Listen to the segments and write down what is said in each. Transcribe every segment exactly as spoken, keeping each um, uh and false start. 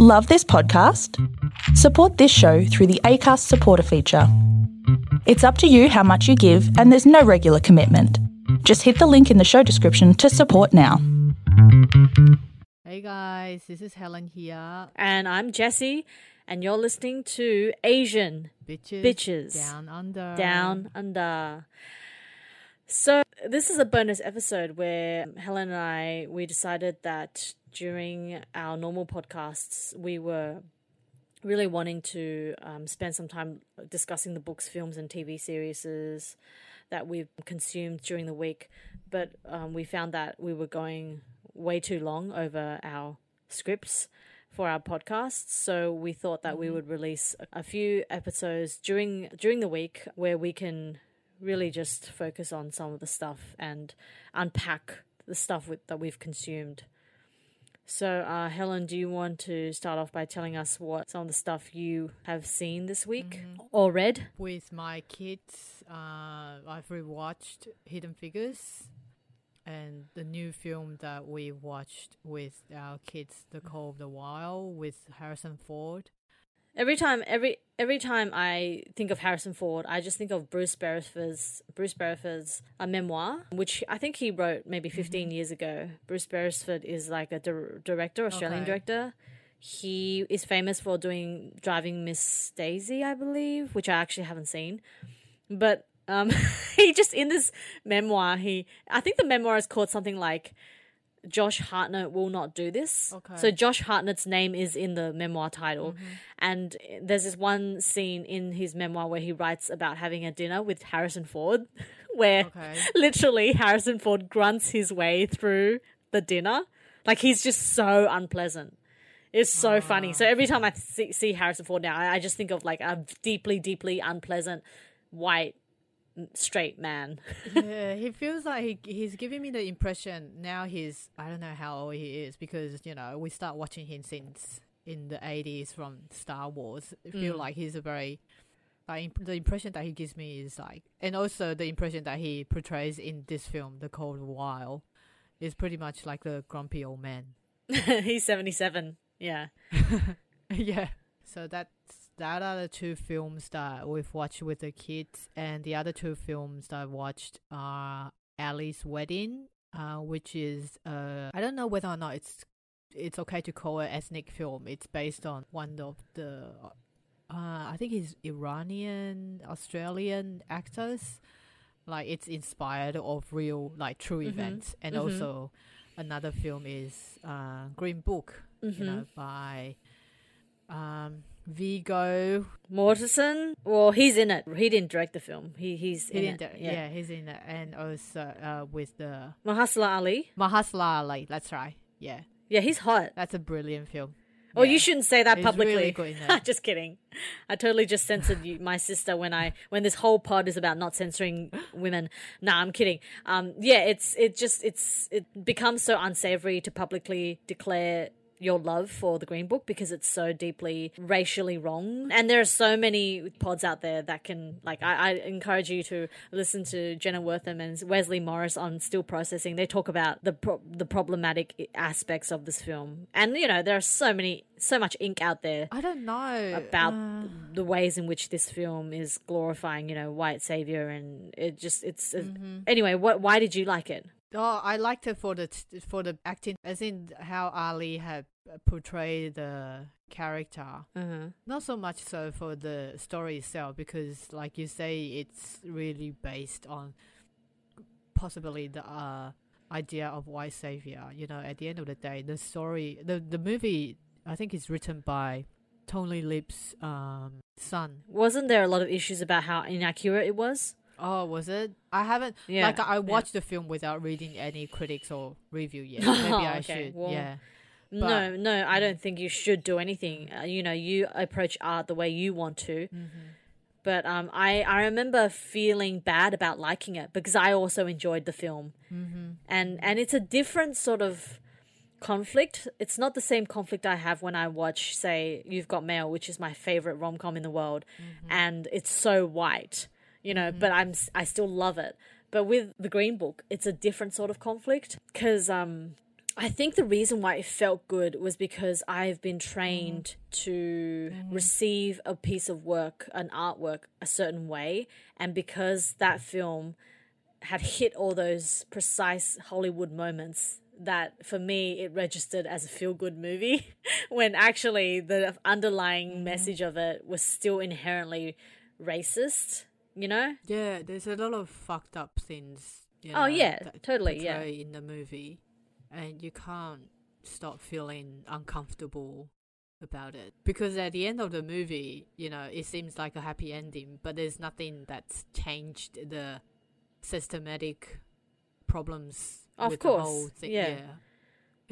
Love this podcast? Support this show through the Acast supporter feature. It's up to you how much you give and there's no regular commitment. Just hit the link in the show description to support now. Hey guys, this is Helen here. And I'm Jessie, and you're listening to Asian Bitches, Bitches. Down Under. Down Under. So this is a bonus episode where Helen and I, we decided that during our normal podcasts, we were really wanting to um, spend some time discussing the books, films and T V series that we've consumed during the week. But um, we found that we were going way too long over our scripts for our podcasts, so we thought that we would release a few episodes during during the week where we can really just focus on some of the stuff and unpack the stuff with, that we've consumed. So uh, Helen, do you want to start off by telling us what some of the stuff you have seen this week mm-hmm. or read? With my kids, uh, I've rewatched Hidden Figures. And the new film that we watched with our kids, The Call of the Wild, with Harrison Ford. Every time, every every time I think of Harrison Ford, I just think of Bruce Beresford's Bruce Beresford's a memoir, which I think he wrote maybe fifteen mm-hmm. years ago. Bruce Beresford is like a di- director, Australian okay. director. He is famous for doing Driving Miss Daisy, I believe, which I actually haven't seen, but. Um, he just in this memoir, he I think the memoir is called something like Josh Hartnett Will Not Do This. Okay. So Josh Hartnett's name is in the memoir title, mm-hmm. and there's this one scene in his memoir where he writes about having a dinner with Harrison Ford, where okay. literally Harrison Ford grunts his way through the dinner, like he's just so unpleasant. It's so ah. funny. So every time I see, see Harrison Ford now, I, I just think of like a deeply, deeply unpleasant white. straight man. Yeah, he feels like he, he's giving me the impression now he's, I don't know how old he is, because, you know, we start watching him since in the eighties from Star Wars. I feel mm. like he's a very, like, the impression that he gives me is like, and also the impression that he portrays in this film, The Call of the Wild, is pretty much like the grumpy old man. He's seventy-seven, yeah. Yeah, so that's that are the two films that we've watched with the kids, and the other two films that I watched are Ali's Wedding, uh, which is uh, I don't know whether or not it's it's okay to call it ethnic film. It's based on one of the uh, I think it's Iranian Australian actors. Like it's inspired of real like true mm-hmm. events, and mm-hmm. also another film is uh, Green Book, mm-hmm. you know, by. Um, Vigo Mortensen. Well, he's in it. He didn't direct the film. He he's he in it. Di- yeah. yeah, he's in it, and also uh, with the Mahershala Ali. Mahershala Ali. That's right. Yeah. Yeah, he's hot. That's a brilliant film. Oh, yeah. You shouldn't say that he's publicly. Really good in it. Just kidding. I totally just censored you, my sister when I when this whole pod is about not censoring women. Nah, I'm kidding. Um, yeah, it's it just it's it becomes so unsavory to publicly declare your love for the Green Book because it's so deeply racially wrong, and there are so many pods out there that can like I, I encourage you to listen to Jenna Wortham and Wesley Morris on Still Processing. They talk about the pro- the problematic aspects of this film, and you know there are so many so much ink out there I don't know about uh... the ways in which this film is glorifying you know white savior, and it just it's mm-hmm. anyway what why did you like it? Oh, I liked it for the for the acting, as in how Ali had portrayed the character. Uh-huh. Not so much so for the story itself, because, like you say, it's really based on possibly the uh, idea of white savior. You know, at the end of the day, the story, the the movie, I think, is written by Tony Lip's um, son. Wasn't there a lot of issues about how inaccurate it was? Oh, was it? I haven't yeah, like I watched yeah. the film without reading any critics or review yet. Maybe oh, I okay. should. Well, yeah. But, no, no, I don't think you should do anything. Uh, you know, you approach art the way you want to. Mm-hmm. But um, I I remember feeling bad about liking it because I also enjoyed the film, mm-hmm. and and it's a different sort of conflict. It's not the same conflict I have when I watch, say, You've Got Mail, which is my favorite rom-com in the world, mm-hmm. and it's so white. You know, mm-hmm. but I'm I still love it. But with The Green Book, it's a different sort of conflict because um, I think the reason why it felt good was because I've been trained mm. to mm. receive a piece of work, an artwork, a certain way. And because that film had hit all those precise Hollywood moments, that for me it registered as a feel-good movie when actually the underlying mm. message of it was still inherently racist, you know? Yeah, there's a lot of fucked up things. You know, oh, yeah, that, totally, yeah. In the movie. And you can't stop feeling uncomfortable about it. Because at the end of the movie, you know, it seems like a happy ending, but there's nothing that's changed the systematic problems of with course. the whole thing. Yeah. yeah.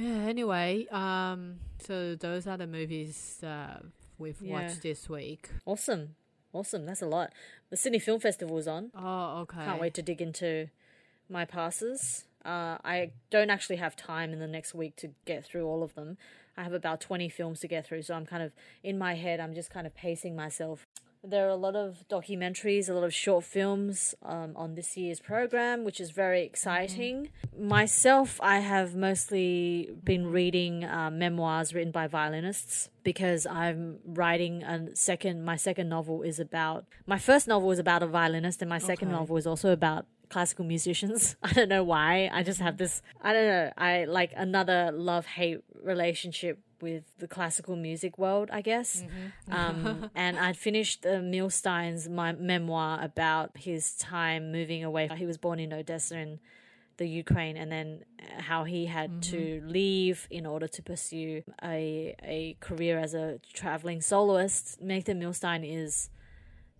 Yeah, anyway, um, so those are the movies uh, we've yeah. watched this week. Awesome. Awesome. That's a lot. The Sydney Film Festival is on. Oh, okay. Can't wait to dig into my passes. Uh, I don't actually have time in the next week to get through all of them. I have about twenty films to get through, so I'm kind of, in my head, I'm just kind of pacing myself. There are a lot of documentaries, a lot of short films um, on this year's program, which is very exciting. Mm-hmm. Myself, I have mostly been reading uh, memoirs written by violinists because I'm writing a second, my second novel is about, my first novel is about a violinist and my second okay. novel is also about classical musicians. I don't know why. I just have this, I don't know, I like another love-hate relationship with the classical music world, I guess. Mm-hmm. um, and I'd finished uh, Milstein's my memoir about his time moving away. He was born in Odessa in the Ukraine, and then how he had mm-hmm. to leave in order to pursue a, a career as a traveling soloist. Nathan Milstein is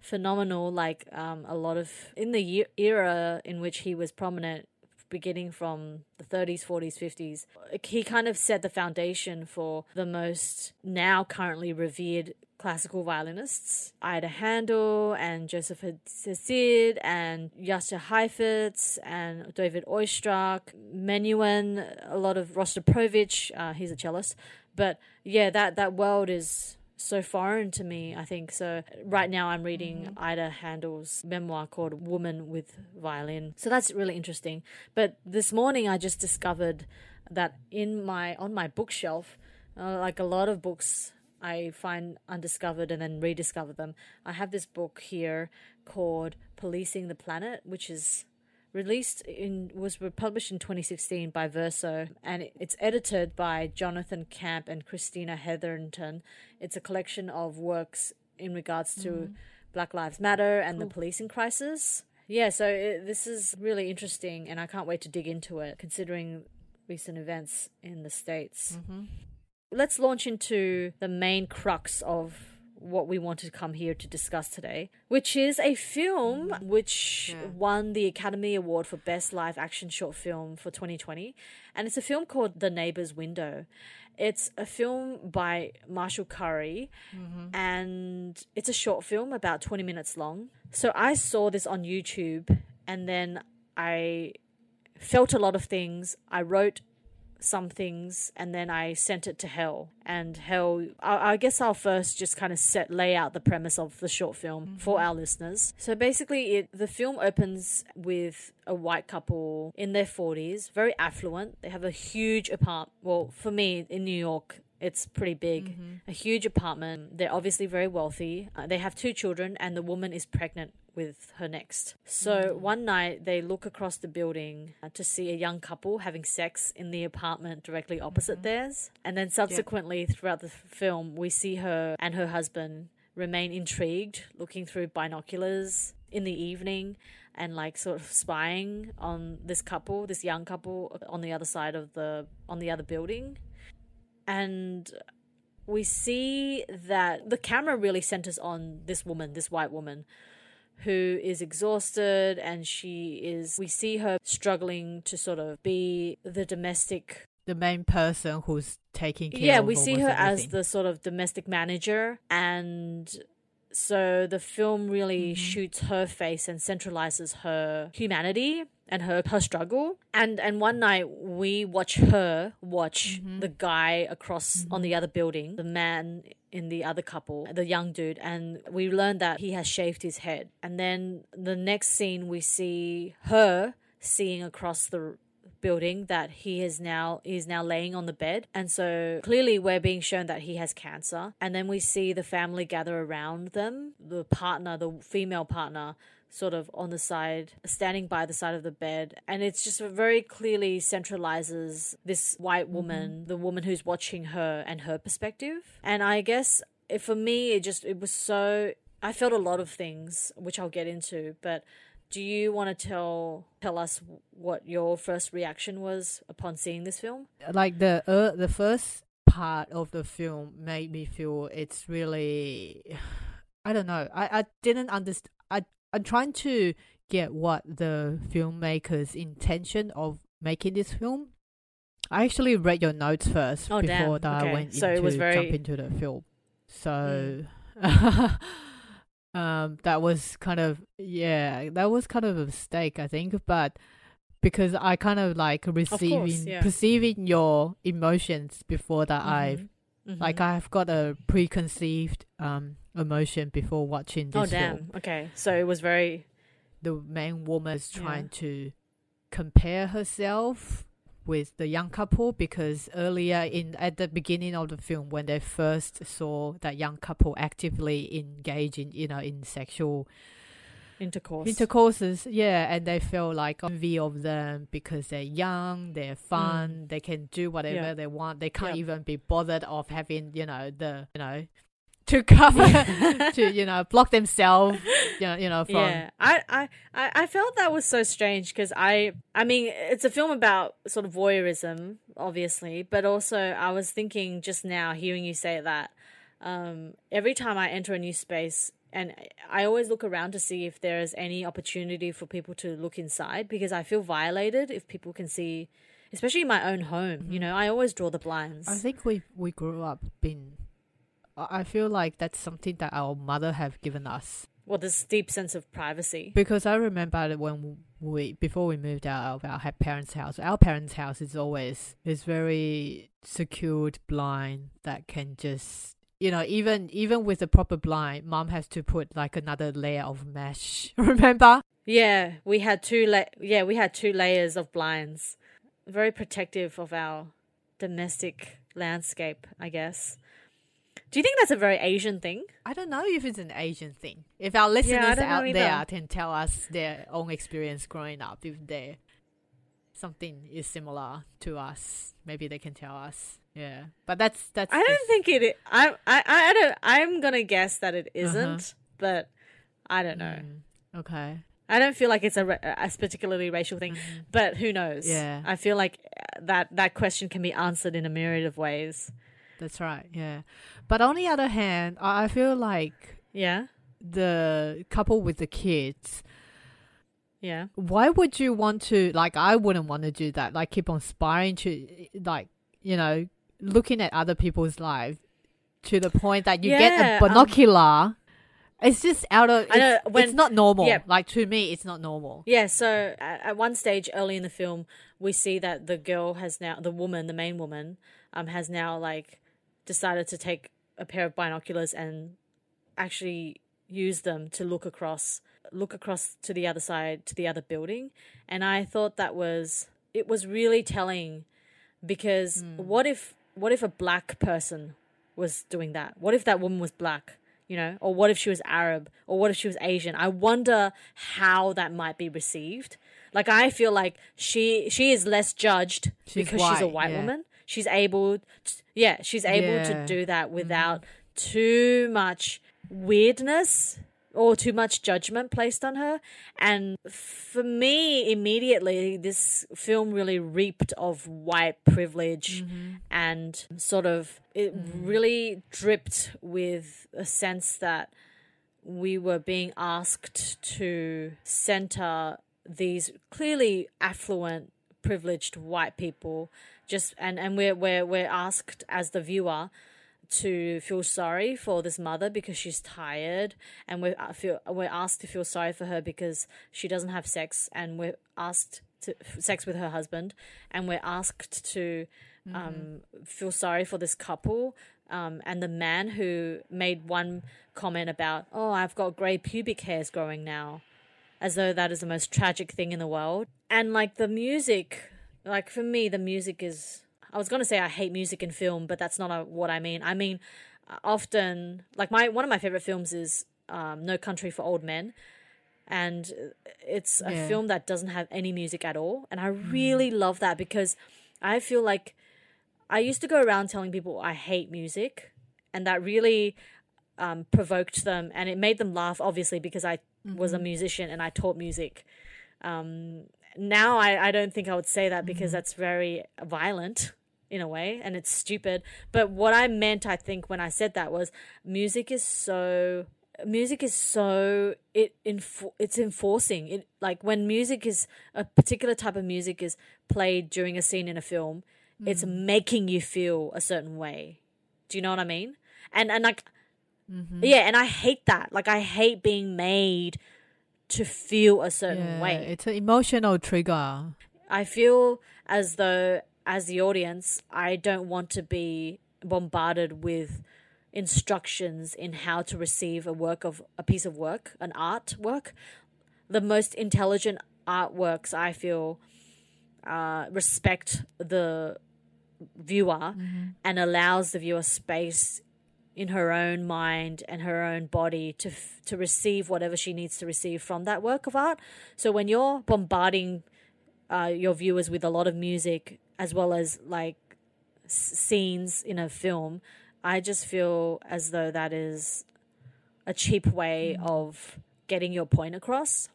phenomenal, like um, a lot of, in the year, era in which he was prominent, beginning from the thirties, forties, fifties, he kind of set the foundation for the most now currently revered classical violinists, Ida Handel and Josef Hassid and Jascha Heifetz and David Oistrakh, Menuhin, a lot of Rostropovich, uh, he's a cellist, but yeah, that, that world is so foreign to me, I think. So right now I'm reading mm-hmm. Ida Handel's memoir called Woman with Violin. So that's really interesting. But this morning I just discovered that in my on my bookshelf, uh, like a lot of books I find undiscovered and then rediscover them. I have this book here called Policing the Planet, which is released in was published in twenty sixteen by Verso, and it's edited by Jonathan Camp and Christina Hetherington. It's a collection of works in regards to mm-hmm. Black Lives Matter and cool. the policing crisis. Yeah, so it, this is really interesting, and I can't wait to dig into it, considering recent events in the States. Mm-hmm. Let's launch into the main crux of what we wanted to come here to discuss today, which is a film which yeah. won the Academy Award for Best Live Action Short Film for twenty twenty. And it's a film called The Neighbor's Window. It's a film by Marshall Curry, mm-hmm. and it's a short film, about twenty minutes long. So I saw this on YouTube, and then I felt a lot of things. I wrote some things, and then I sent it to Hell. And Hell, I, I guess I'll first just kind of set lay out the premise of the short film mm-hmm. for our listeners. So basically, it the film opens with a white couple in their forties, very affluent. They have a huge apartment. Well, for me, in New York, it's pretty big. Mm-hmm. A huge apartment. They're obviously very wealthy. Uh, they have two children, and the woman is pregnant with her next. So one night they look across the building to see a young couple having sex in the apartment directly opposite mm-hmm. theirs. And then subsequently yep. throughout the film, we see her and her husband remain intrigued, looking through binoculars in the evening and like sort of spying on this couple, this young couple on the other side of the, on the other building. And we see that the camera really centers on this woman, this white woman, who is exhausted, and she is, we see her struggling to sort of be the domestic, the main person who's taking care yeah, of we see her everything. As the sort of domestic manager. And so the film really mm-hmm. shoots her face and centralizes her humanity and her, her struggle. And and one night we watch her watch mm-hmm. the guy across mm-hmm. on the other building, the man in the other couple, the young dude, and we learn that he has shaved his head. And then the next scene we see her seeing across the building that he is now is now laying on the bed. And so clearly we're being shown that he has cancer. And then we see the family gather around them, the partner, the female partner, sort of on the side, standing by the side of the bed. And it's just very clearly centralizes this white woman, mm-hmm. the woman who's watching her and her perspective. And I guess it, for me, it just, it was so, I felt a lot of things, which I'll get into, but do you want to tell tell us what your first reaction was upon seeing this film? Like the uh, the first part of the film made me feel it's really, I don't know, I, I didn't understand, I I'm trying to get what the filmmaker's intention of making this film. I actually read your notes first oh, before damn. that okay. I went so into, it was very... jump into the film. So mm. um, that was kind of, yeah, that was kind of a mistake, I think. But because I kind of like receiving, of course, yeah. perceiving your emotions before that, mm-hmm. I've, mm-hmm. like I've got a preconceived um emotion before watching this oh damn film. Okay, so it was very, the main woman is trying yeah. to compare herself with the young couple, because earlier in at the beginning of the film when they first saw that young couple actively engage in, you know, in sexual intercourse intercourses yeah and they feel like envy of them because they're young, they're fun, mm. they can do whatever yeah. they want, they can't yeah. even be bothered of having, you know, the, you know, to cover to, you know, block themselves, you know, you know from yeah I, I I felt that was so strange, because I I mean it's a film about sort of voyeurism obviously, but also I was thinking just now hearing you say that um every time I enter a new space, and I always look around to see if there is any opportunity for people to look inside, because I feel violated if people can see, especially in my own home. Mm-hmm. You know, I always draw the blinds. I think we we grew up being, I feel like that's something that our mother have given us. Well, this deep sense of privacy. Because I remember when we, before we moved out of our parents' house, our parents' house is always is very secured blind that can just, you know, even even with a proper blind, mom has to put like another layer of mesh. Remember? Yeah, we had two la- yeah, we had two layers of blinds. Very protective of our domestic landscape, I guess. Do you think that's a very Asian thing? I don't know if it's an Asian thing. If our listeners yeah, out there can tell us their own experience growing up, if they something is similar to us, maybe they can tell us. Yeah, but that's that's. I don't just... think it. I I I don't. I'm gonna guess that it isn't, uh-huh. but I don't know. Mm, okay. I don't feel like it's a, a particularly racial thing, mm-hmm. but who knows? Yeah. I feel like that that question can be answered in a myriad of ways. That's right. Yeah, but on the other hand, I feel like yeah, the couple with the kids. Yeah. Why would you want to? Like, I wouldn't want to do that. Like, keep on spying to, like, you know, looking at other people's lives to the point that you yeah, get a binocular. Um, it's just out of, it's, I know, when, it's not normal. Yeah. Like, to me, it's not normal. Yeah, so at, at one stage early in the film, we see that the girl has now, the woman, the main woman, um, has now, like, decided to take a pair of binoculars and actually use them to look across, look across to the other side, to the other building. And I thought that was, it was really telling. Because mm. what if what if a black person was doing that? What if that woman was black, you know? Or what if she was Arab? Or what if she was Asian? I wonder how that might be received. Like, I feel like she she is less judged she's because white, she's a white yeah. woman. She's able, to, yeah, she's able yeah. to do that without mm. too much weirdness or too much judgment placed on her. And for me, immediately, this film really reaped of white privilege mm-hmm. and sort of it mm-hmm. really dripped with a sense that we were being asked to center these clearly affluent, privileged white people. Just and, and we're, we're, we're asked as the viewer to feel sorry for this mother because she's tired, and we're, feel, we're asked to feel sorry for her because she doesn't have sex, and we're asked to sex with her husband, and we're asked to mm-hmm. um, feel sorry for this couple um, and the man who made one comment about, oh, I've got grey pubic hairs growing now, as though that is the most tragic thing in the world. And like the music Like, for me, the music is... I was going to say I hate music in film, but that's not a, what I mean. I mean, often... Like, my one of my favourite films is um, No Country for Old Men. And it's a yeah. film that doesn't have any music at all. And I really mm. love that, because I feel like... I used to go around telling people I hate music, and that really... Um, provoked them, and it made them laugh, obviously, because I mm-hmm. was a musician and I taught music. Um, now I, I don't think I would say that, because mm-hmm. that's very violent in a way, and it's stupid. But what I meant, I think, when I said that was music is so music is so it infor- it's enforcing it. Like, when music is a particular type of music is played during a scene in a film, mm-hmm. it's making you feel a certain way. Do you know what I mean? And and like. Mm-hmm. Yeah, and I hate that. Like, I hate being made to feel a certain yeah, way. It's an emotional trigger. I feel as though, as the audience, I don't want to be bombarded with instructions in how to receive a work of a piece of work, an art work. The most intelligent artworks, I feel, uh, respect the viewer mm-hmm. and allows the viewer space in her own mind and her own body to f- to receive whatever she needs to receive from that work of art. So when you're bombarding uh, your viewers with a lot of music, as well as like s- scenes in a film, I just feel as though that is a cheap way mm. of getting your point across.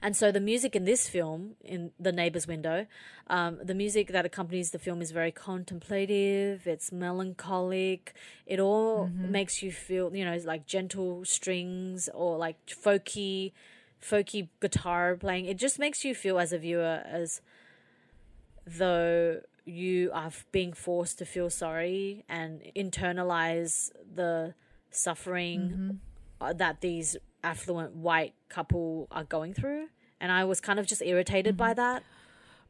And so the music in this film, in The Neighbor's Window, um, the music that accompanies the film is very contemplative, it's melancholic, it all mm-hmm. makes you feel, you know, like gentle strings or like folky, folky guitar playing. It just makes you feel as a viewer as though you are being forced to feel sorry and internalize the suffering mm-hmm. that these affluent white couple are going through, and I was kind of just irritated mm-hmm. by that.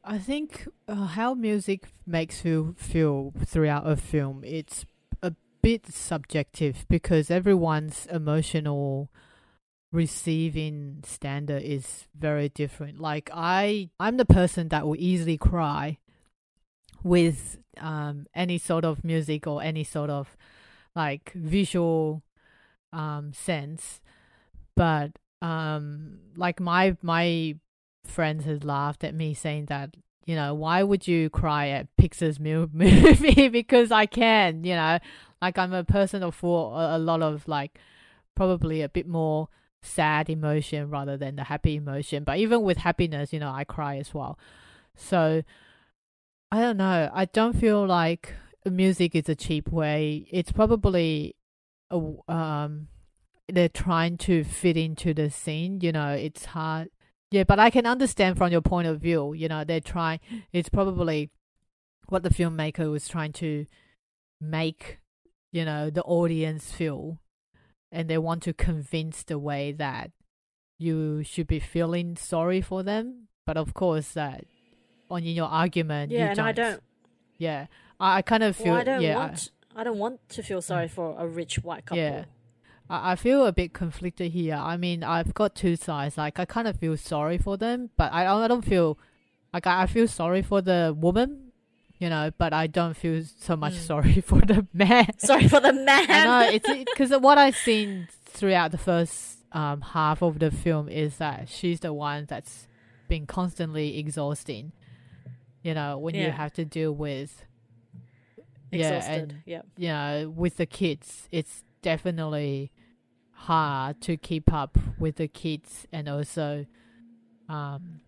I think uh, how music makes you feel throughout a film, it's a bit subjective, because everyone's emotional receiving standard is very different. Like, I I'm the person that will easily cry with um any sort of music or any sort of like visual um sense. But um, like my my friends had laughed at me saying that, you know, why would you cry at Pixar's movie? Because I can, you know, like I'm a person of for a lot of like probably a bit more sad emotion rather than the happy emotion. But even with happiness, you know, I cry as well. So I don't know. I don't feel like music is a cheap way. It's probably a um. they're trying to fit into the scene, you know, it's hard. Yeah, but I can understand from your point of view, you know, they're trying, it's probably what the filmmaker was trying to make, you know, the audience feel, and they want to convince the way that you should be feeling sorry for them. But of course that uh, on in your argument, yeah, you and don't, I don't, yeah, I, I kind of feel, well, I don't yeah, want, I, I don't want to feel sorry for a rich white couple. Yeah. I feel a bit conflicted here. I mean, I've got two sides. Like, I kind of feel sorry for them, but I I don't feel... Like, I feel sorry for the woman, you know, but I don't feel so much mm. sorry for the man. Sorry for the man! I know, it's... Because it, what I've seen throughout the first um, half of the film is that she's the one that's been constantly exhausting, you know, when yeah. you have to deal with... Exhausted, yeah. And, yep. you know, with the kids, it's definitely... hard to keep up with the kids, and also um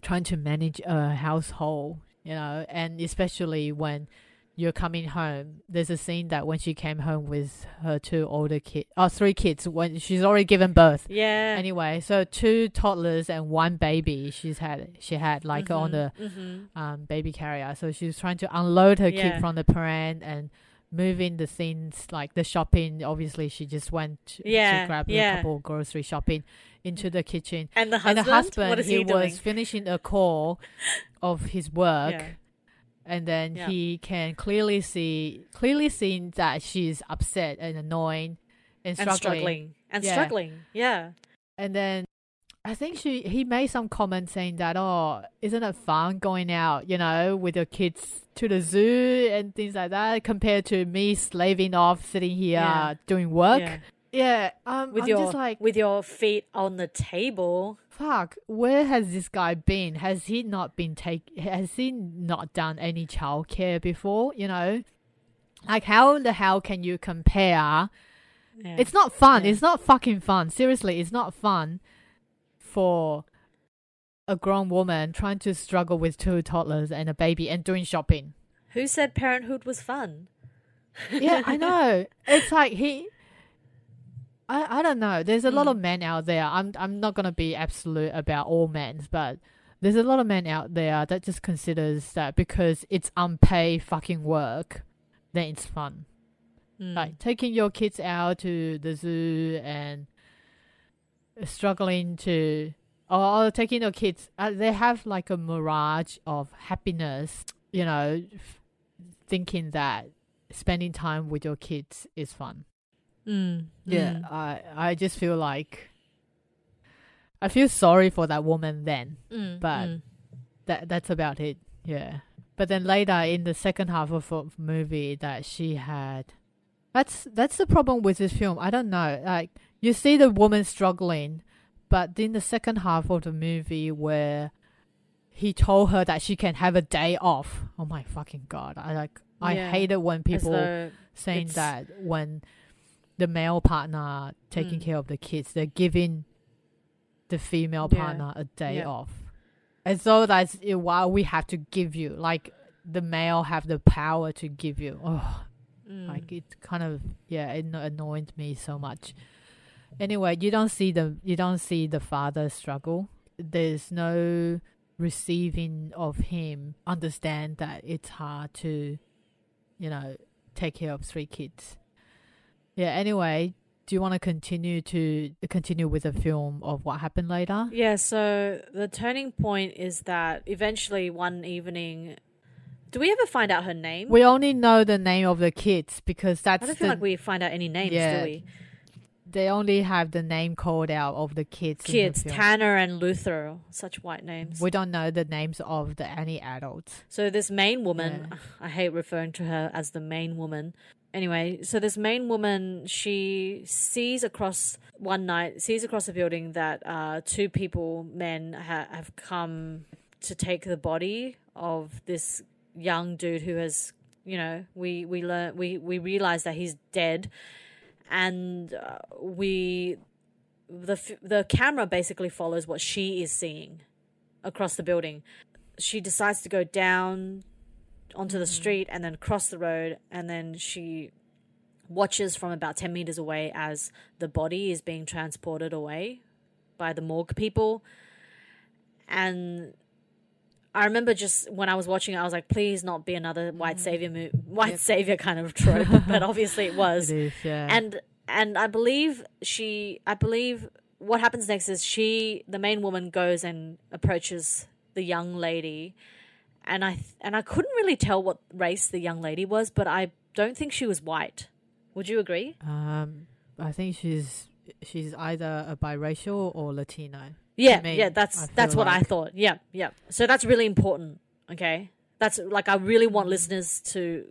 trying to manage a household, you know, and especially when you're coming home. There's a scene that when she came home with her two older kids, oh, three kids, when she's already given birth. Yeah. Anyway, so two toddlers and one baby she's had, she had like mm-hmm, on the mm-hmm. um baby carrier. So she's trying to unload her yeah. kid from the pram and moving the things, like the shopping. Obviously she just went to, yeah, to grab yeah. a couple of grocery shopping into the kitchen, and the husband, and the husband what is he, he doing? Was finishing a call of his work yeah. and then yeah. he can clearly see clearly seen that she's upset and annoying and struggling and struggling and, yeah. struggling yeah and then I think she he made some comment saying that, oh, isn't it fun going out, you know, with your kids to the zoo and things like that, compared to me slaving off sitting here yeah. doing work. Yeah. Yeah, um, with I'm your just like, with your feet on the table. Fuck, where has this guy been? Has he not been take? Has he not done any childcare before? You know, like how the hell can you compare? Yeah. It's not fun. Yeah. It's not fucking fun. Seriously, it's not fun for a grown woman trying to struggle with two toddlers and a baby and doing shopping. Who said parenthood was fun? Yeah, I know. It's like he. I, I don't know. There's a mm. lot of men out there. I'm I'm not going to be absolute about all men, but there's a lot of men out there that just considers that because it's unpaid fucking work, then it's fun. Mm. Like taking your kids out to the zoo and struggling to... Or, or taking your kids... Uh, they have like a mirage of happiness, you know, f- thinking that spending time with your kids is fun. Mm, yeah, mm. I I just feel like I feel sorry for that woman then, mm, but mm. that that's about it. Yeah, but then later in the second half of the movie that she had, that's that's the problem with this film. I don't know. Like you see the woman struggling, but in the second half of the movie where he told her that she can have a day off. Oh my fucking God! I like I yeah. hate it when people saying that when. The male partner taking mm. care of the kids, they're giving the female partner yeah. a day yeah. off. And so that's why we have to give you. Like, the male have the power to give you. Oh, mm. Like, it kind of, yeah, it annoyed me so much. Anyway, you don't see the, you don't see the father struggle. There's no receiving of him. Understand that it's hard to, you know, take care of three kids. Yeah, anyway, do you want to continue to continue with the film of what happened later? Yeah, so the turning point is that eventually one evening... Do we ever find out her name? We only know the name of the kids because that's... I don't feel the, like we find out any names, yeah, do we? They only have the name called out of the kids. Kids, the Tanner and Luther, such white names. We don't know the names of the any adults. So this main woman, yeah. I hate referring to her as the main woman... Anyway, so this main woman, she sees across one night, sees across a building that uh, two people, men, ha- have come to take the body of this young dude who has, you know, we we learn we we realize that he's dead, and uh, we the f- the camera basically follows what she is seeing across the building. She decides to go down onto the street and then cross the road, and then she watches from about ten meters away as the body is being transported away by the morgue people. And I remember just when I was watching it, I was like, please not be another white savior mo- white yep. savior kind of trope, but obviously it was. It is, yeah. And and I believe she I believe what happens next is she the main woman goes and approaches the young lady. And I th- and I couldn't really tell what race the young lady was, but I don't think she was white. Would you agree? Um, I think she's she's either a biracial or Latino. Yeah, I mean, yeah, that's that's what like. I thought. Yeah, yeah. So that's really important. Okay, that's like I really want listeners to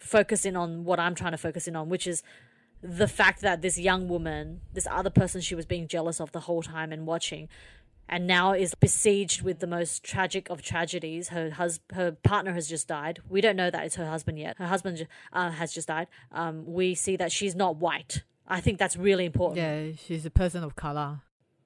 focus in on what I'm trying to focus in on, which is the fact that this young woman, this other person, she was being jealous of the whole time and watching. And now is besieged with the most tragic of tragedies. Her hus- her partner has just died. We don't know that it's her husband yet. Her husband uh, has just died. Um, we see that she's not white. I think that's really important. Yeah, she's a person of color.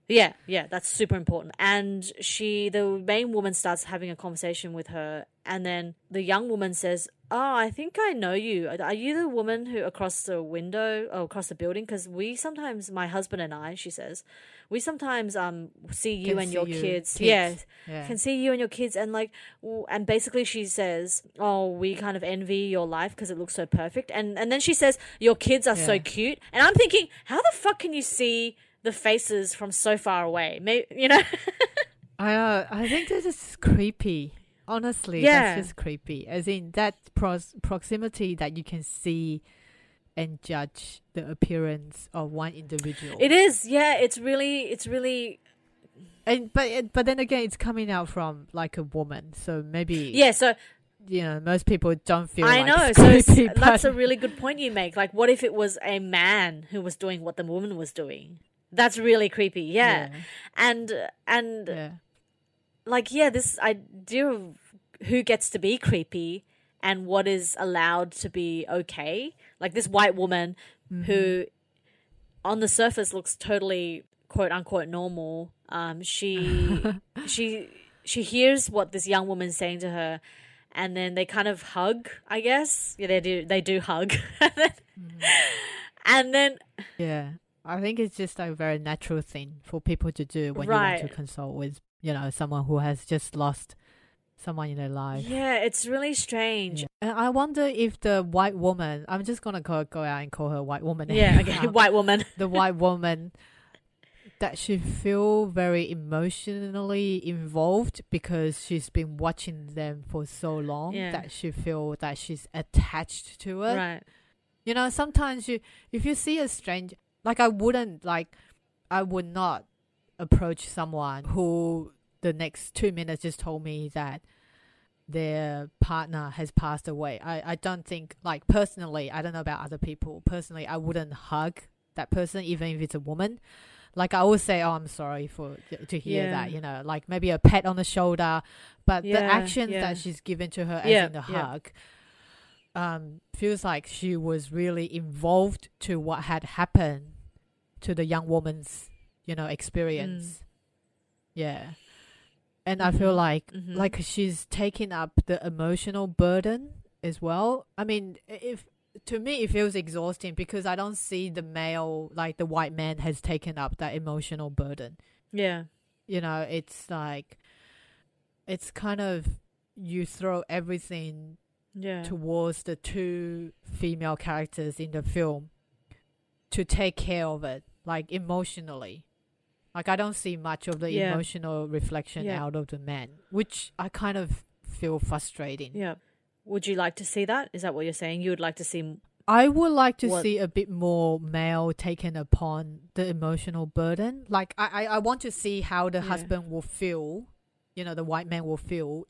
Yeah, yeah, that's super important. And she, the main woman starts having a conversation with her. And then the young woman says, oh, I think I know you. Are you the woman who across the window or across the building? Because we sometimes, my husband and I, she says, we sometimes um see you can and see your you. kids. kids. Yeah, yeah, can see you and your kids. And like, and basically she says, oh, we kind of envy your life because it looks so perfect. And and then she says, your kids are yeah. so cute. And I'm thinking, how the fuck can you see the faces from so far away? Maybe, you know? I uh, I think this is creepy. Honestly, yeah. that's just creepy. As in that pros- proximity that you can see and judge the appearance of one individual. It is, yeah. It's really, it's really And but but then again, it's coming out from like a woman, so maybe yeah. So you know, most people don't feel. I like know. It's creepy, so but... that's a really good point you make. Like, what if it was a man who was doing what the woman was doing? That's really creepy. Yeah, yeah. and and yeah. like yeah, this idea of who gets to be creepy and what is allowed to be okay. Like this white woman mm-hmm. who, on the surface, looks totally quote unquote normal. Um, she she she hears what this young woman's saying to her, and then they kind of hug. I guess yeah, they do. They do hug, and, then, mm. and then yeah, I think it's just a very natural thing for people to do when right. you want to consult with you know someone who has just lost someone in their life. Yeah, it's really strange. Yeah. And I wonder if the white woman. I'm just gonna go go out and call her white woman. Yeah, okay, white woman. The white woman. That she feel very emotionally involved because she's been watching them for so long yeah. that she feel that she's attached to it. Right. You know, sometimes you if you see a stranger, like I wouldn't like, I would not approach someone who the next two minutes just told me that their partner has passed away. I, I don't think like personally, I don't know about other people. Personally, I wouldn't hug that person even if it's a woman. Like I always say, oh, I'm sorry for to hear yeah. that, you know, like maybe a pat on the shoulder, but yeah, the action yeah. that she's given to her as yeah, in the yeah. hug um, feels like she was really involved to what had happened to the young woman's, you know, experience. Mm. Yeah. And mm-hmm. I feel like mm-hmm. like she's taking up the emotional burden as well. I mean, if... to me, it feels exhausting because I don't see the male, like the white man has taken up that emotional burden. Yeah. You know, it's like, it's kind of, you throw everything yeah. towards the two female characters in the film to take care of it, like emotionally. Like I don't see much of the yeah. emotional reflection yeah. out of the man, which I kind of feel frustrating. Yeah. Would you like to see that? Is that what you're saying? You would like to see... I would like to what? see a bit more male taken upon the emotional burden. Like, I, I, I want to see how the yeah. husband will feel, you know, the white man will feel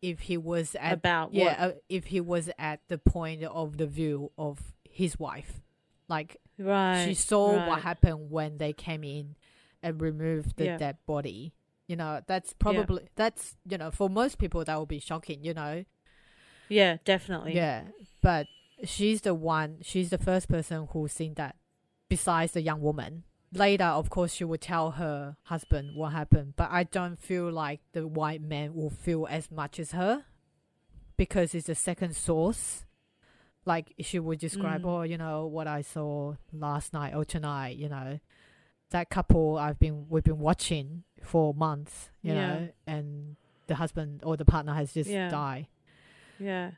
if he was at... About yeah, what? Uh, if he was at the point of the view of his wife. Like, right, she saw right. what happened when they came in and removed the yeah. dead body. You know, that's probably... Yeah. That's, you know, for most people, that would be shocking, you know. Yeah, definitely. Yeah, but she's the one, she's the first person who's seen that besides the young woman. Later, of course, she would tell her husband what happened, but I don't feel like the white man will feel as much as her because it's the second source. Like she would describe, mm. oh, you know, what I saw last night or tonight, you know, that couple I've been, we've been watching for months, you yeah. know, and the husband or the partner has just yeah. died. Yeah,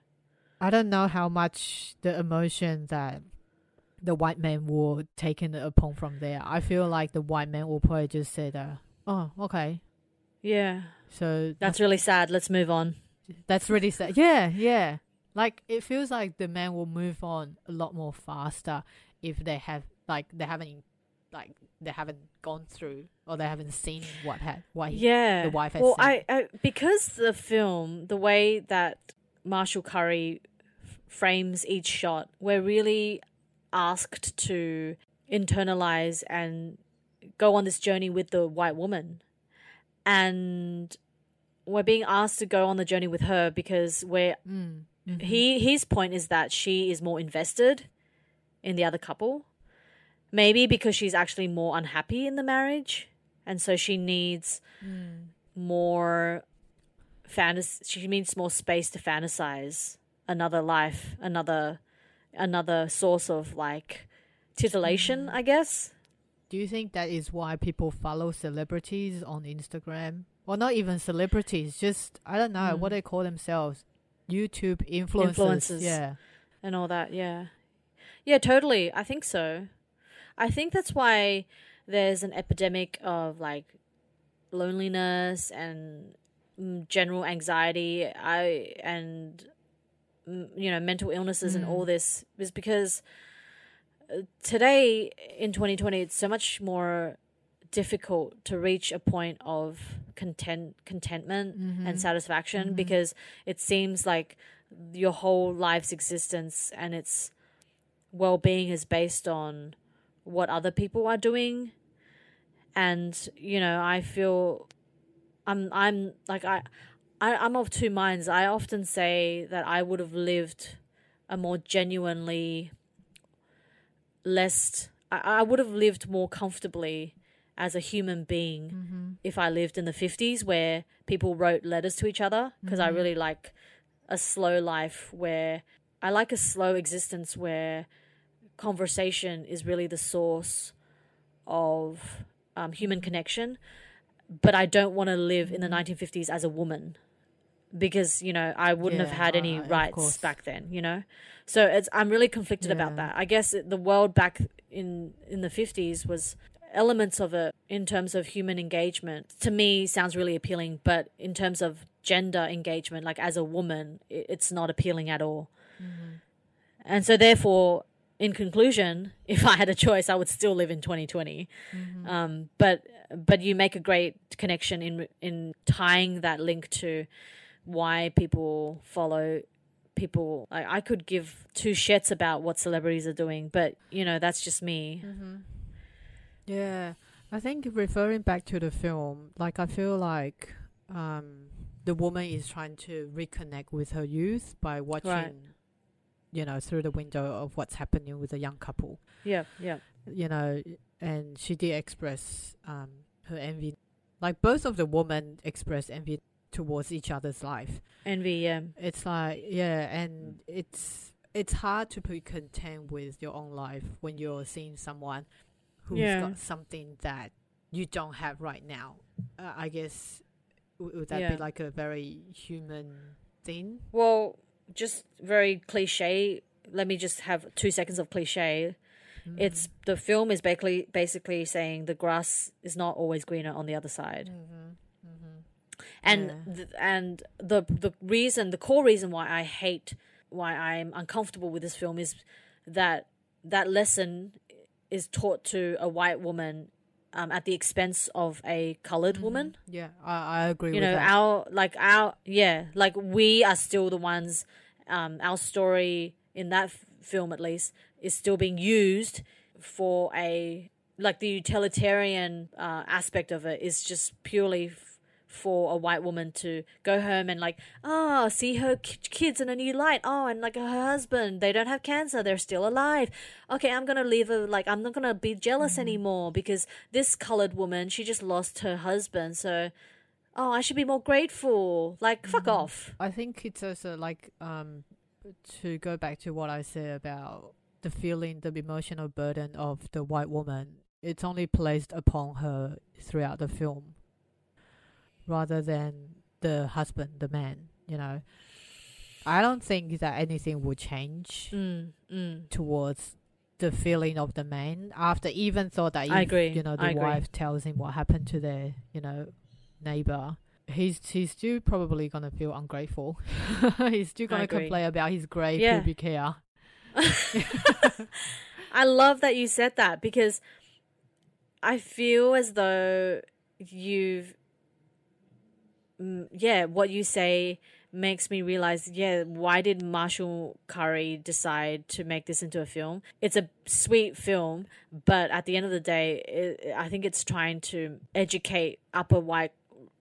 I don't know how much the emotion that the white man will take in upon from there. I feel like the white man will probably just say that, oh, okay. Yeah. So that's, that's really sad. Let's move on. That's really sad. Yeah, yeah. Like it feels like the man will move on a lot more faster if they have like they haven't like they haven't gone through or they haven't seen what had what yeah. the wife has well, seen. Well, I, I because the film, the way that Marshall Curry f- frames each shot, we're really asked to internalize and go on this journey with the white woman. And we're being asked to go on the journey with her because we're mm, mm-hmm. he his point is that she is more invested in the other couple, maybe because she's actually more unhappy in the marriage, and so she needs mm. more Fantas- she needs more space to fantasize another life, another another source of like titillation, I guess. Do you think that is why people follow celebrities on Instagram? Well, not even celebrities, just I don't know mm. what they call themselves, YouTube influencers, influencers, yeah, and all that, yeah, yeah, totally. I think so. I think that's why there's an epidemic of like loneliness and general anxiety I and you know mental illnesses mm. and all this is because today in twenty twenty it's so much more difficult to reach a point of content contentment mm-hmm. and satisfaction mm-hmm. because it seems like your whole life's existence and its well-being is based on what other people are doing. And, you know, I feel I'm I'm like I, I I'm of two minds. I often say that I would have lived a more genuinely less I, I would have lived more comfortably as a human being mm-hmm. if I lived in the fifties, where people wrote letters to each other, because mm-hmm. I really like a slow life where I like a slow existence where conversation is really the source of um, human connection. But I don't want to live in the nineteen fifties as a woman because, you know, I wouldn't yeah, have had any uh, rights back then, you know. So it's, I'm really conflicted yeah. about that. I guess it, the world back in, in the fifties was elements of it in terms of human engagement to me sounds really appealing, but in terms of gender engagement, like as a woman, it, it's not appealing at all. Mm-hmm. And so therefore, in conclusion, if I had a choice, I would still live in twenty twenty. Mm-hmm. Um, but but you make a great connection in in tying that link to why people follow people. Like, I could give two shits about what celebrities are doing, but, you know, that's just me. Mm-hmm. Yeah. I think referring back to the film, like I feel like um, the woman is trying to reconnect with her youth by watching... Right. You know, through the window of what's happening with a young couple. Yeah, yeah. You know, and she did express um, her envy. Like, both of the women expressed envy towards each other's life. Envy, yeah. It's like, yeah, and it's it's hard to be content with your own life when you're seeing someone who's yeah. got something that you don't have right now. Uh, I guess, w- would that yeah. be like a very human thing? Well... Just very cliche. Let me just have two seconds of cliche. Mm. It's the film is basically basically saying the grass is not always greener on the other side, mm-hmm. Mm-hmm. and yeah. th- and the the reason, the core reason why I hate, why I'm uncomfortable with this film is that that lesson is taught to a white woman um, at the expense of a colored mm-hmm. woman. Yeah, I, I agree. You with know, that. our like our yeah, like we are still the ones. Um, our story in that f- film, at least, is still being used for a like the utilitarian uh, aspect of it is just purely f- for a white woman to go home and like oh see her k- kids in a new light, oh and like her husband, they don't have cancer, they're still alive. Okay, I'm gonna leave her. Like I'm not gonna be jealous mm-hmm. anymore because this colored woman, she just lost her husband, so. Oh, I should be more grateful. Like, fuck mm-hmm. off. I think it's also like um, to go back to what I said about the feeling, the emotional burden of the white woman. It's only placed upon her throughout the film rather than the husband, the man, you know. I don't think that anything will change mm, mm. towards the feeling of the man after even thought that, I if, agree. you know, the I wife agree. tells him what happened to their, you know, neighbor, he's he's still probably gonna feel ungrateful. He's still gonna complain about his grey yeah. pubic hair. I love that you said that because I feel as though you've yeah what you say makes me realize yeah why did Marshall Curry decide to make this into a film? It's a sweet film, but at the end of the day it, I think it's trying to educate upper white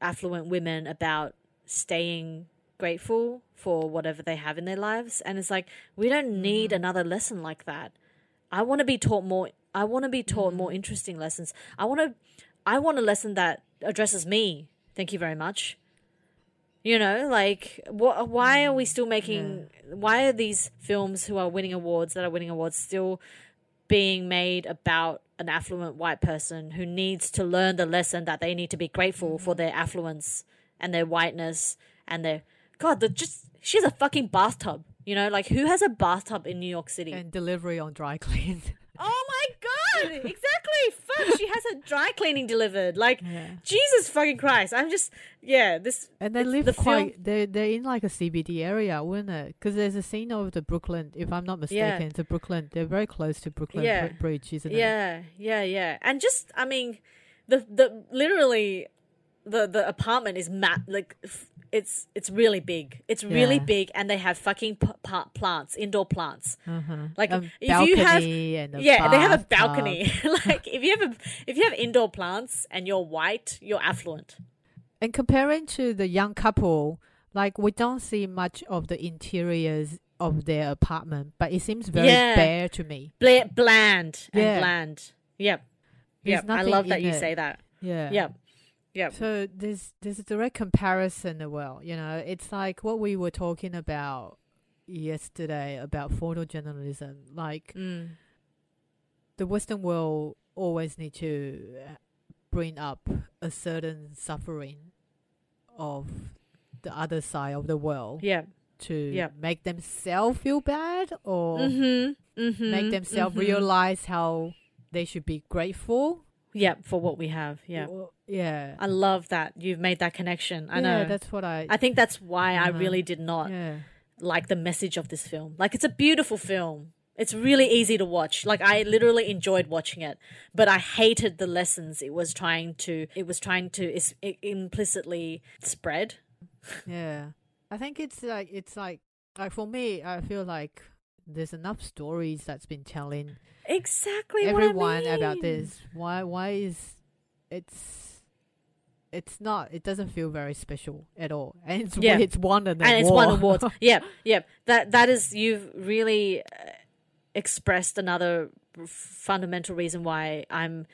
affluent women about staying grateful for whatever they have in their lives. And it's like, we don't need mm. another lesson like that. I want to be taught more. I want to be taught mm. more interesting lessons. I want to, I want a lesson that addresses me. Thank you very much. You know, like what, why are we still making, yeah. why are these films who are winning awards that are winning awards still being made about an affluent white person who needs to learn the lesson that they need to be grateful mm-hmm. for their affluence and their whiteness and their God, the just she's a fucking bathtub, you know, like who has a bathtub in New York City? And delivery on dry cleans. Oh my God, exactly. Fuck, she has her dry cleaning delivered. Like yeah. Jesus fucking Christ, I'm just yeah. This and they live the quite. Film... They they're in like a C B D area, wouldn't it? Because there's a scene of the Brooklyn, if I'm not mistaken, yeah. the Brooklyn. They're very close to Brooklyn yeah. Bridge, isn't it? Yeah, yeah, yeah. And just I mean, the the literally the the apartment is map like it's it's really big. It's really yeah. big, and they have fucking p- p- plants, indoor plants. Mm-hmm. Like a if you have and a yeah, they have a balcony. Like if you have a, if you have indoor plants and you're white, you're affluent. And comparing to the young couple, like we don't see much of the interiors of their apartment, but it seems very yeah. bare to me. Bla- bland and yeah. bland. Yep. Yep. I love that you it. say that. Yeah. Yep. Yep. So there's there's a direct comparison. Well, you know, it's like what we were talking about yesterday about photojournalism. Like mm. the Western world always need to bring up a certain suffering of the other side of the world. Yeah. To yep. make themselves feel bad or mm-hmm, mm-hmm, make themselves mm-hmm. realize how they should be grateful. Yeah, for what we have. Yeah. Well, yeah. I love that. You've made that connection. I yeah, know. That's what I... I think that's why uh, I really did not yeah. like the message of this film. Like, it's a beautiful film. It's really easy to watch. Like, I literally enjoyed watching it, but I hated the lessons it was trying to... It was trying to is, it implicitly spread. Yeah. I think it's like it's like like for me, I feel like there's enough stories that's been telling exactly everyone what I mean. about this. Why why is it's it's not it doesn't feel very special at all, and it's yeah. it's won an and award. it's won awards. yeah, yeah. That that is you've really expressed another fundamental reason why I'm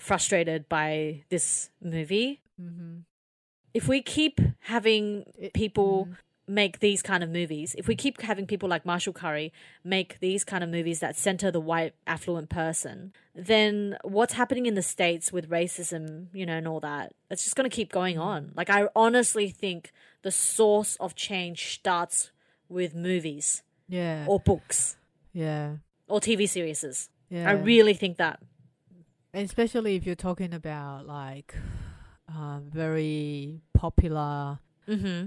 frustrated by this movie. Mm-hmm. If we keep having people make these kind of movies, if we keep having people like Marshall Curry make these kind of movies that center the white affluent person, then what's happening in the States with racism, you know, and all that, it's just going to keep going on. Like, I honestly think the source of change starts with movies. Yeah. Or books. Yeah. Or T V series. Yeah. I really think that. Especially if you're talking about, like... Um, very popular mm-hmm.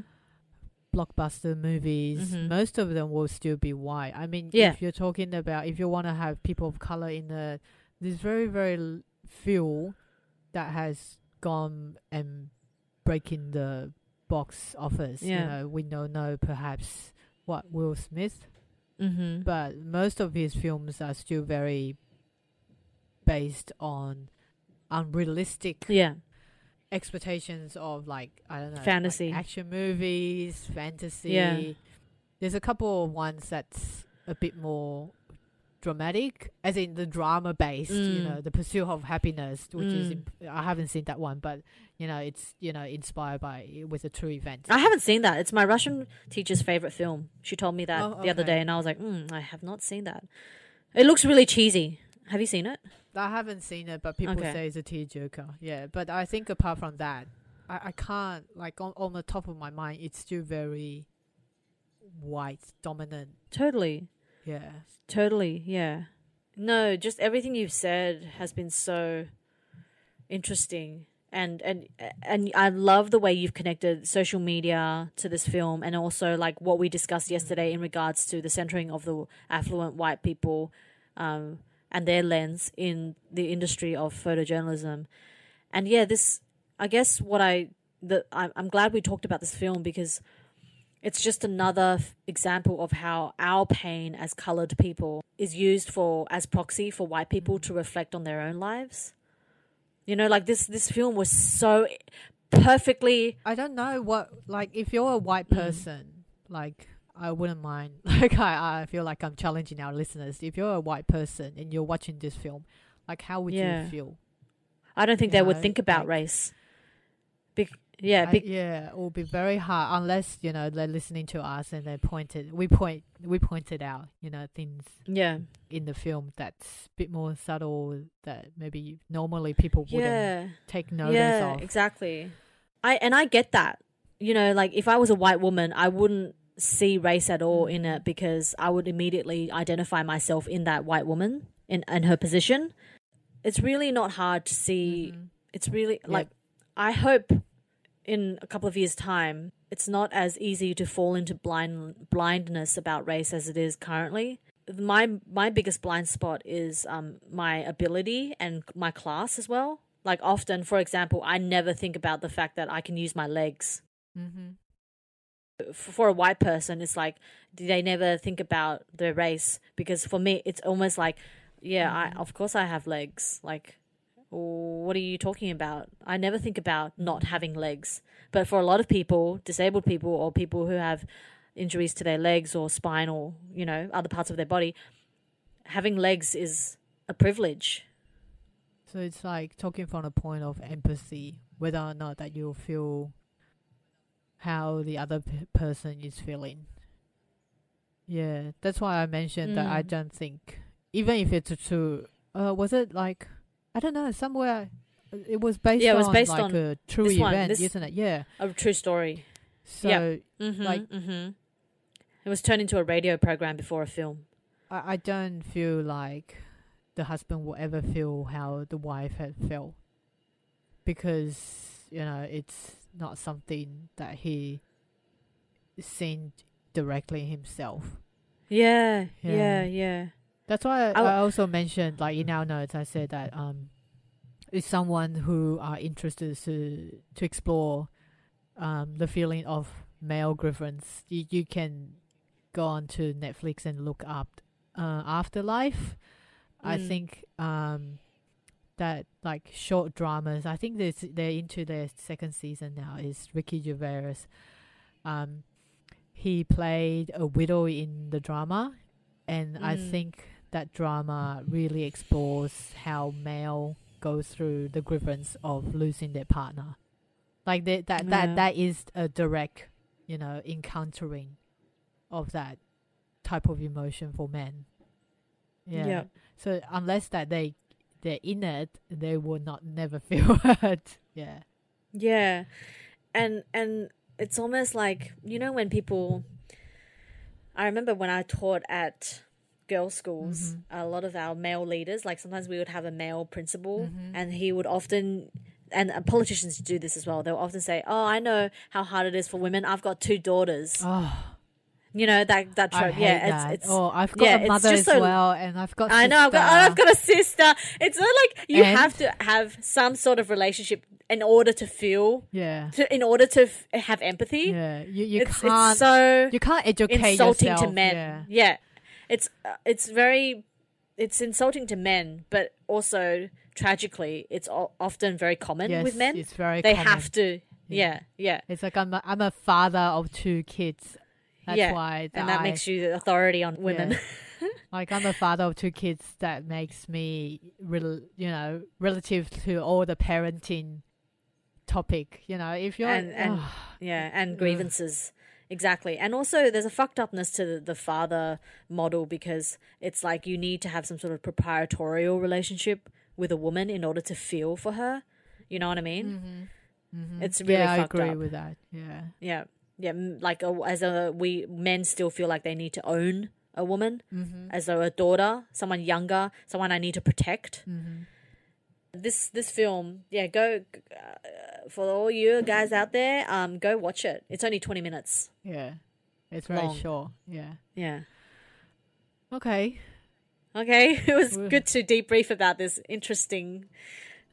blockbuster movies. Mm-hmm. Most of them will still be white. I mean, yeah. if you're talking about if you want to have people of color in the, there's very very few that has gone and breaking the box office. Yeah. You know, we don't know perhaps what Will Smith, mm-hmm. but most of his films are still very based on unrealistic. Yeah. Expectations of like I don't know fantasy like action movies fantasy yeah. There's a couple of ones that's a bit more dramatic, as in the drama based mm. you know, The Pursuit of Happiness, which mm. is imp- I haven't seen that one, but you know, it's, you know, inspired by with a true event. I haven't seen that. It's my Russian teacher's favorite film. She told me that oh, okay. the other day, and I was like mm, I have not seen that. It looks really cheesy. Have you seen it? I haven't seen it, but people okay. say it's a tearjerker. Yeah, but I think apart from that, I, I can't, like, on, on the top of my mind, it's still very white, dominant. Totally. Yeah. Totally, yeah. No, just everything you've said has been so interesting. And, and, and I love the way you've connected social media to this film, and also, like, what we discussed yesterday in regards to the centering of the affluent white people, um, and their lens in the industry of photojournalism. And yeah, this, I guess what I, the, I'm glad we talked about this film, because it's just another f- example of how our pain as coloured people is used for, as proxy for white people to reflect on their own lives. You know, like this, this film was so perfectly... I don't know what, like if you're a white person, mm. like... I wouldn't mind. Like I, I feel like I'm challenging our listeners. If you're a white person and you're watching this film, like how would yeah. you feel? I don't think you they know, would think about like, race. Be- yeah, be- I, yeah, it will be very hard unless you know they're listening to us and they pointed. We point. We pointed out you know things. Yeah. In the film that's a bit more subtle that maybe normally people wouldn't yeah. take notice yeah, of. Exactly. I and I get that. You know, like if I was a white woman, I wouldn't see race at all in it, because I would immediately identify myself in that white woman in, in her position. It's really not hard to see. Mm-hmm. It's really yep. like, I hope in a couple of years' time, it's not as easy to fall into blind blindness about race as it is currently. My, my biggest blind spot is um, my ability and my class as well. Like often, for example, I never think about the fact that I can use my legs. Mm-hmm. For a white person, it's like they never think about their race, because for me, it's almost like, yeah, mm-hmm. I, of course I have legs. Like, what are you talking about? I never think about not having legs. But for a lot of people, disabled people or people who have injuries to their legs or spine or, you know, other parts of their body, having legs is a privilege. So it's like talking from a point of empathy, whether or not that you feel how the other p- person is feeling. Yeah, that's why I mentioned mm. that I don't think, even if it's true, uh, was it like, I don't know, somewhere it was based, yeah, it was on based like on a true event, one, this, isn't it? Yeah. A true story. So, yep. mm-hmm, like, mm-hmm. It was turned into a radio program before a film. I, I don't feel like the husband will ever feel how the wife had felt, because, you know, it's not something that he seen directly himself. Yeah, yeah, yeah. yeah. That's why I, I also mentioned, like, in our notes, I said that um, it's someone who are interested to to explore um the feeling of male grievance. You, you can go on to Netflix and look up uh, Afterlife. I mm. think um, that, like, short dramas, I think they're, they're into their second season now, is Ricky Gervais. Um, he played a widow in the drama, and mm. I think that drama really explores how male goes through the grievance of losing their partner. Like, they, that, yeah. that, that is a direct, you know, encountering of that type of emotion for men. Yeah. yeah. So unless that they they're in it, they will not never feel hurt. Yeah. Yeah. And and it's almost like, you know, when people, I remember when I taught at girls' schools, mm-hmm. a lot of our male leaders, like sometimes we would have a male principal, mm-hmm. and he would often, and politicians do this as well, they'll often say, "Oh, I know how hard it is for women. I've got two daughters." Oh. You know, that that trope. I hate yeah, that. It's, it's, oh, I've got yeah, a mother as so, well, and I've got. Sister. I know, I've got, oh, I've got a sister. It's not like you and? have to have some sort of relationship in order to feel. Yeah. To, in order to f- have empathy. Yeah, you, you it's, can't. It's so you can't educate insulting yourself. to men. Yeah, yeah. it's uh, it's very, it's insulting to men, but also tragically, it's o- often very common yes, with men. It's very. They common. have to. Yeah. yeah, yeah. It's like I'm a, I'm a father of two kids. That's yeah, why that and that I, makes you the authority on women. Yeah. Like, I'm a father of two kids. That makes me, re- you know, relative to all the parenting topic. You know, if you're and, and oh, yeah, and grievances ugh. exactly. And also, there's a fucked upness to the, the father model, because it's like you need to have some sort of proprietorial relationship with a woman in order to feel for her. You know what I mean? Mm-hmm. Mm-hmm. It's really yeah, fucked up. I agree up. with that. Yeah. Yeah. Yeah, like a, as a we men still feel like they need to own a woman, mm-hmm. as though a daughter, someone younger, someone I need to protect. Mm-hmm. This this film, yeah, go uh, for all you guys out there. Um, go watch it. It's only twenty minutes. Yeah, it's very long. short. Yeah, yeah. Okay, okay. It was good to debrief about this interesting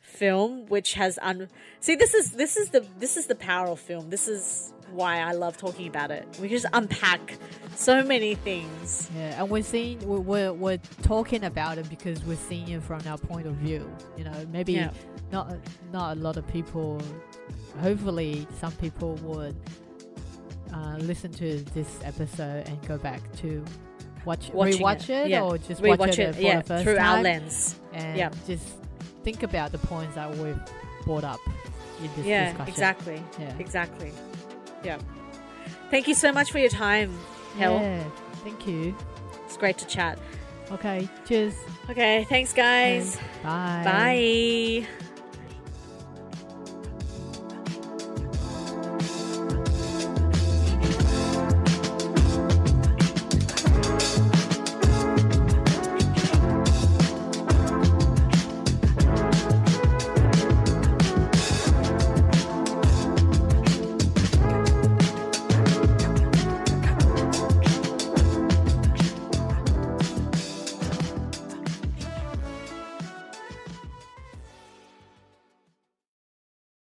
film, which has un. See, this is this is the this is the power of film. This is. Why I love talking about it. We just unpack so many things. Yeah, and we're seeing we're we're talking about it because we're seeing it from our point of view. You know, maybe yeah. not not a lot of people. Hopefully, some people would uh, listen to this episode and go back to watch Watching rewatch it, it yeah. or just re-watch watch it, it for yeah, the first through time our lens, and yeah. just think about the points that we've brought up in this yeah, discussion. Exactly. Yeah, exactly. Exactly. Yeah. Thank you so much for your time, Hel. Yeah, thank you. It's great to chat. Okay, cheers. Okay, thanks, guys. And bye. Bye.